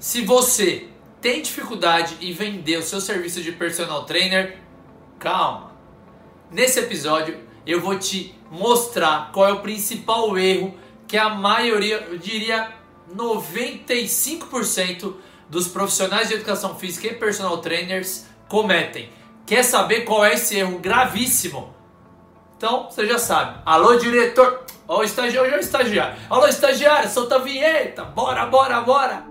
Se você tem dificuldade em vender o seu serviço de personal trainer, calma. Nesse episódio eu vou te mostrar qual é o principal erro que a maioria, eu diria 95% dos profissionais de educação física e personal trainers cometem. Quer saber qual é esse erro gravíssimo? Então, você já sabe. Alô, diretor! Ó, o estagiário, já é o estagiário. Alô, estagiário, solta a vinheta! Bora, bora, bora!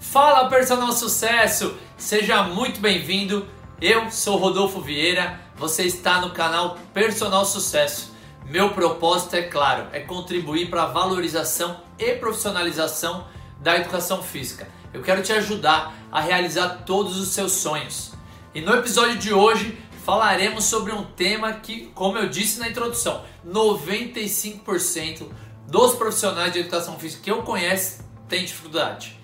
Fala, Personal Sucesso! Seja muito bem-vindo. Eu sou Rodolfo Vieira. Você está no canal Personal Sucesso. Meu propósito, é claro, é contribuir para a valorização e profissionalização da educação física. Eu quero te ajudar a realizar todos os seus sonhos. E no episódio de hoje falaremos sobre um tema que, como eu disse na introdução, 95% dos profissionais de educação física que eu conheço têm dificuldade.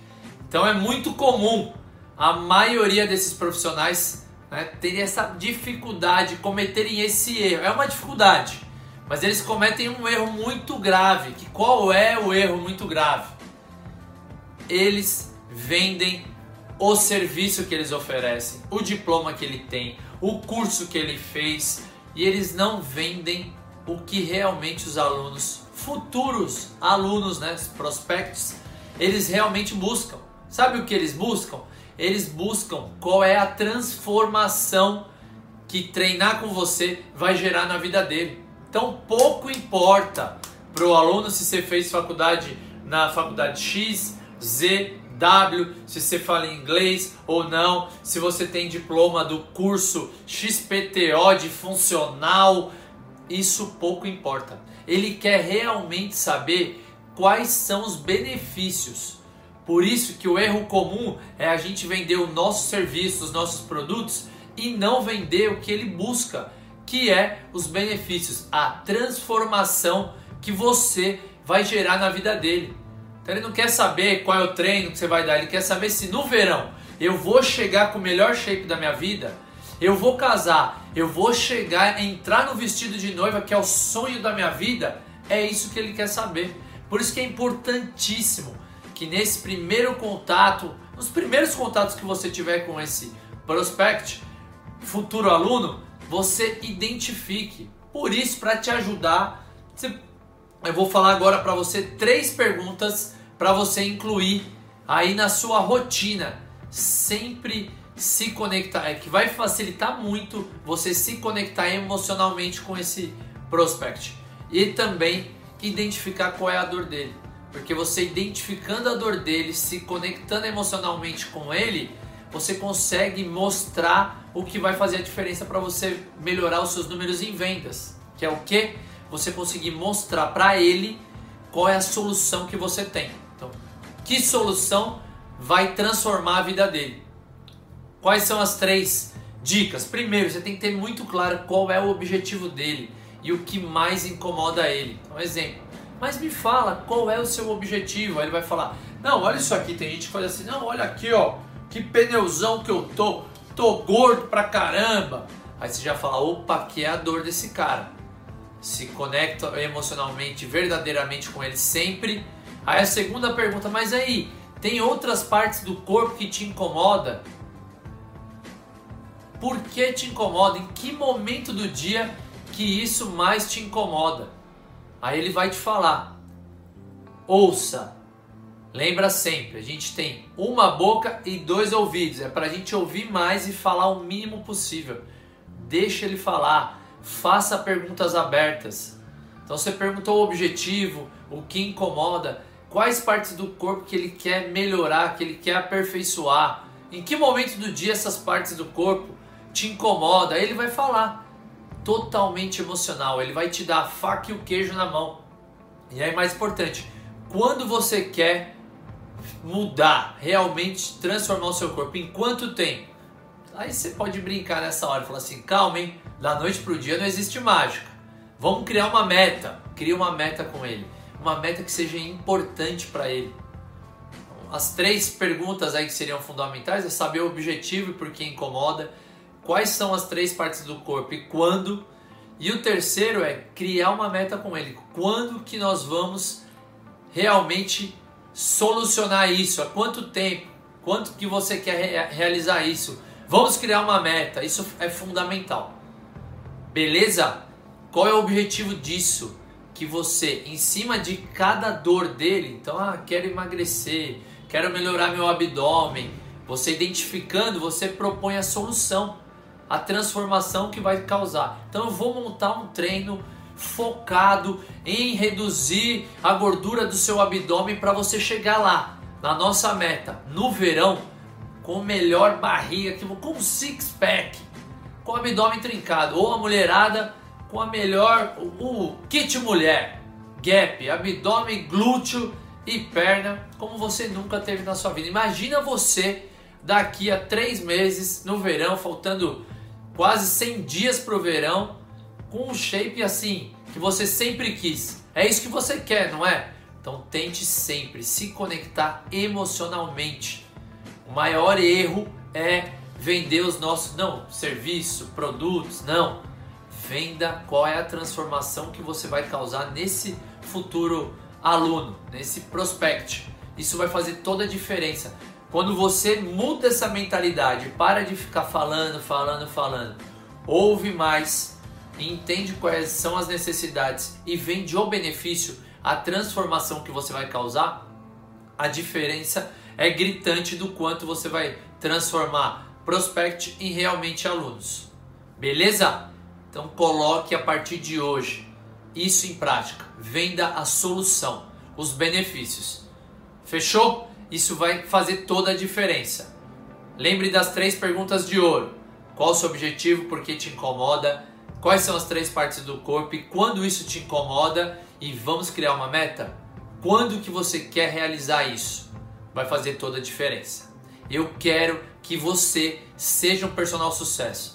Então é muito comum a maioria desses profissionais, né, terem essa dificuldade, cometerem esse erro. É uma dificuldade. Mas eles cometem um erro muito grave. Que qual é o erro muito grave? Eles vendem o serviço que eles oferecem, o diploma que ele tem, o curso que ele fez, e eles não vendem o que realmente os alunos, futuros alunos, né, prospectos, eles realmente buscam. Sabe o que eles buscam? Eles buscam qual é a transformação que treinar com você vai gerar na vida dele. Então pouco importa para o aluno se você fez faculdade na faculdade X, Z, W, se você fala inglês ou não, se você tem diploma do curso XPTO de funcional, isso pouco importa. Ele quer realmente saber quais são os benefícios. Por isso que o erro comum é a gente vender o nosso serviço, os nossos produtos e não vender o que ele busca, que é os benefícios, a transformação que você vai gerar na vida dele. Então ele não quer saber qual é o treino que você vai dar, ele quer saber se no verão eu vou chegar com o melhor shape da minha vida, eu vou casar, eu vou chegar, entrar no vestido de noiva que é o sonho da minha vida, é isso que ele quer saber. Por isso que é importantíssimo que nesse primeiro contato, nos primeiros contatos que você tiver com esse prospect, futuro aluno, você identifique. Por isso, para te ajudar, eu vou falar agora para você 3 perguntas para você incluir aí na sua rotina. Sempre se conectar, que vai facilitar muito você se conectar emocionalmente com esse prospect. E também identificar qual é a dor dele. Porque você identificando a dor dele, se conectando emocionalmente com ele, você consegue mostrar o que vai fazer a diferença para você melhorar os seus números em vendas. Que é o quê? Você conseguir mostrar para ele qual é a solução que você tem. Então, que solução vai transformar a vida dele? Quais são as 3 dicas? Primeiro, você tem que ter muito claro qual é o objetivo dele e o que mais incomoda ele. Um exemplo. Mas me fala qual é o seu objetivo. Aí ele vai falar, não, olha isso aqui. Tem gente que faz assim, não, olha aqui, ó. Que pneuzão que eu tô gordo pra caramba. Aí você já fala, opa, que é a dor desse cara. Se conecta emocionalmente, verdadeiramente com ele sempre. Aí a segunda pergunta, mas aí, tem outras partes do corpo que te incomoda? Por que te incomoda? Em que momento do dia que isso mais te incomoda? Aí ele vai te falar, ouça. Lembra sempre, a gente tem uma boca e 2 ouvidos. É para a gente ouvir mais e falar o mínimo possível. Deixa ele falar, faça perguntas abertas. Então você perguntou o objetivo, o que incomoda, quais partes do corpo que ele quer melhorar, que ele quer aperfeiçoar. Em que momento do dia essas partes do corpo te incomodam? Aí ele vai falar, totalmente emocional. Ele vai te dar a faca e o queijo na mão. E aí mais importante, quando você quer mudar, realmente transformar o seu corpo, em quanto tempo? Aí você pode brincar nessa hora e falar assim, calma, hein? Da noite pro dia não existe mágica. Vamos criar uma meta. Cria uma meta com ele. Uma meta que seja importante para ele. As 3 perguntas aí que seriam fundamentais é saber o objetivo e por que incomoda, quais são as três partes do corpo e quando. E o terceiro é criar uma meta com ele. Quando que nós vamos realmente solucionar isso? Há quanto tempo? Quanto que você quer realizar isso? Vamos criar uma meta. Isso é fundamental. Beleza? Qual é o objetivo disso? Que você, em cima de cada dor dele, então, quero emagrecer, quero melhorar meu abdômen. Você identificando, você propõe a solução, a transformação que vai causar. Então eu vou montar um treino focado em reduzir a gordura do seu abdômen para você chegar lá, na nossa meta, no verão, com melhor barriga, com um six-pack, com o abdômen trincado, ou a mulherada com a melhor, o kit mulher, gap, abdômen, glúteo e perna, como você nunca teve na sua vida. Imagina você daqui a 3 meses, no verão, faltando quase 100 dias pro verão, com um shape assim, que você sempre quis. É isso que você quer, não é? Então tente sempre se conectar emocionalmente. O maior erro é vender os nossos, serviço, produtos, não. Venda qual é a transformação que você vai causar nesse futuro aluno, nesse prospect. Isso vai fazer toda a diferença. Quando você muda essa mentalidade, para de ficar falando, ouve mais, entende quais são as necessidades e vende o benefício, a transformação que você vai causar, a diferença é gritante do quanto você vai transformar prospect em realmente alunos. Beleza? Então coloque a partir de hoje isso em prática. Venda a solução, os benefícios. Fechou? Isso vai fazer toda a diferença. Lembre das 3 perguntas de ouro. Qual o seu objetivo? Por que te incomoda? Quais são as 3 partes do corpo? E quando isso te incomoda? E vamos criar uma meta? Quando que você quer realizar isso? Vai fazer toda a diferença. Eu quero que você seja um personal sucesso.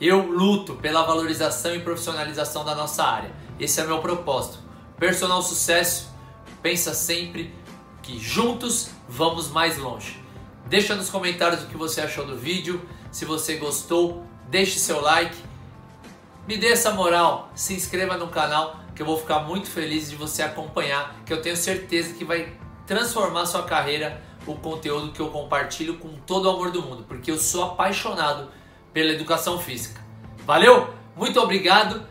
Eu luto pela valorização e profissionalização da nossa área. Esse é meu propósito. Personal sucesso, pensa sempre que juntos vamos mais longe. Deixa nos comentários o que você achou do vídeo. Se você gostou, deixe seu like. Me dê essa moral, se inscreva no canal, que eu vou ficar muito feliz de você acompanhar, que eu tenho certeza que vai transformar sua carreira, o conteúdo que eu compartilho com todo o amor do mundo, porque eu sou apaixonado pela educação física. Valeu? Muito obrigado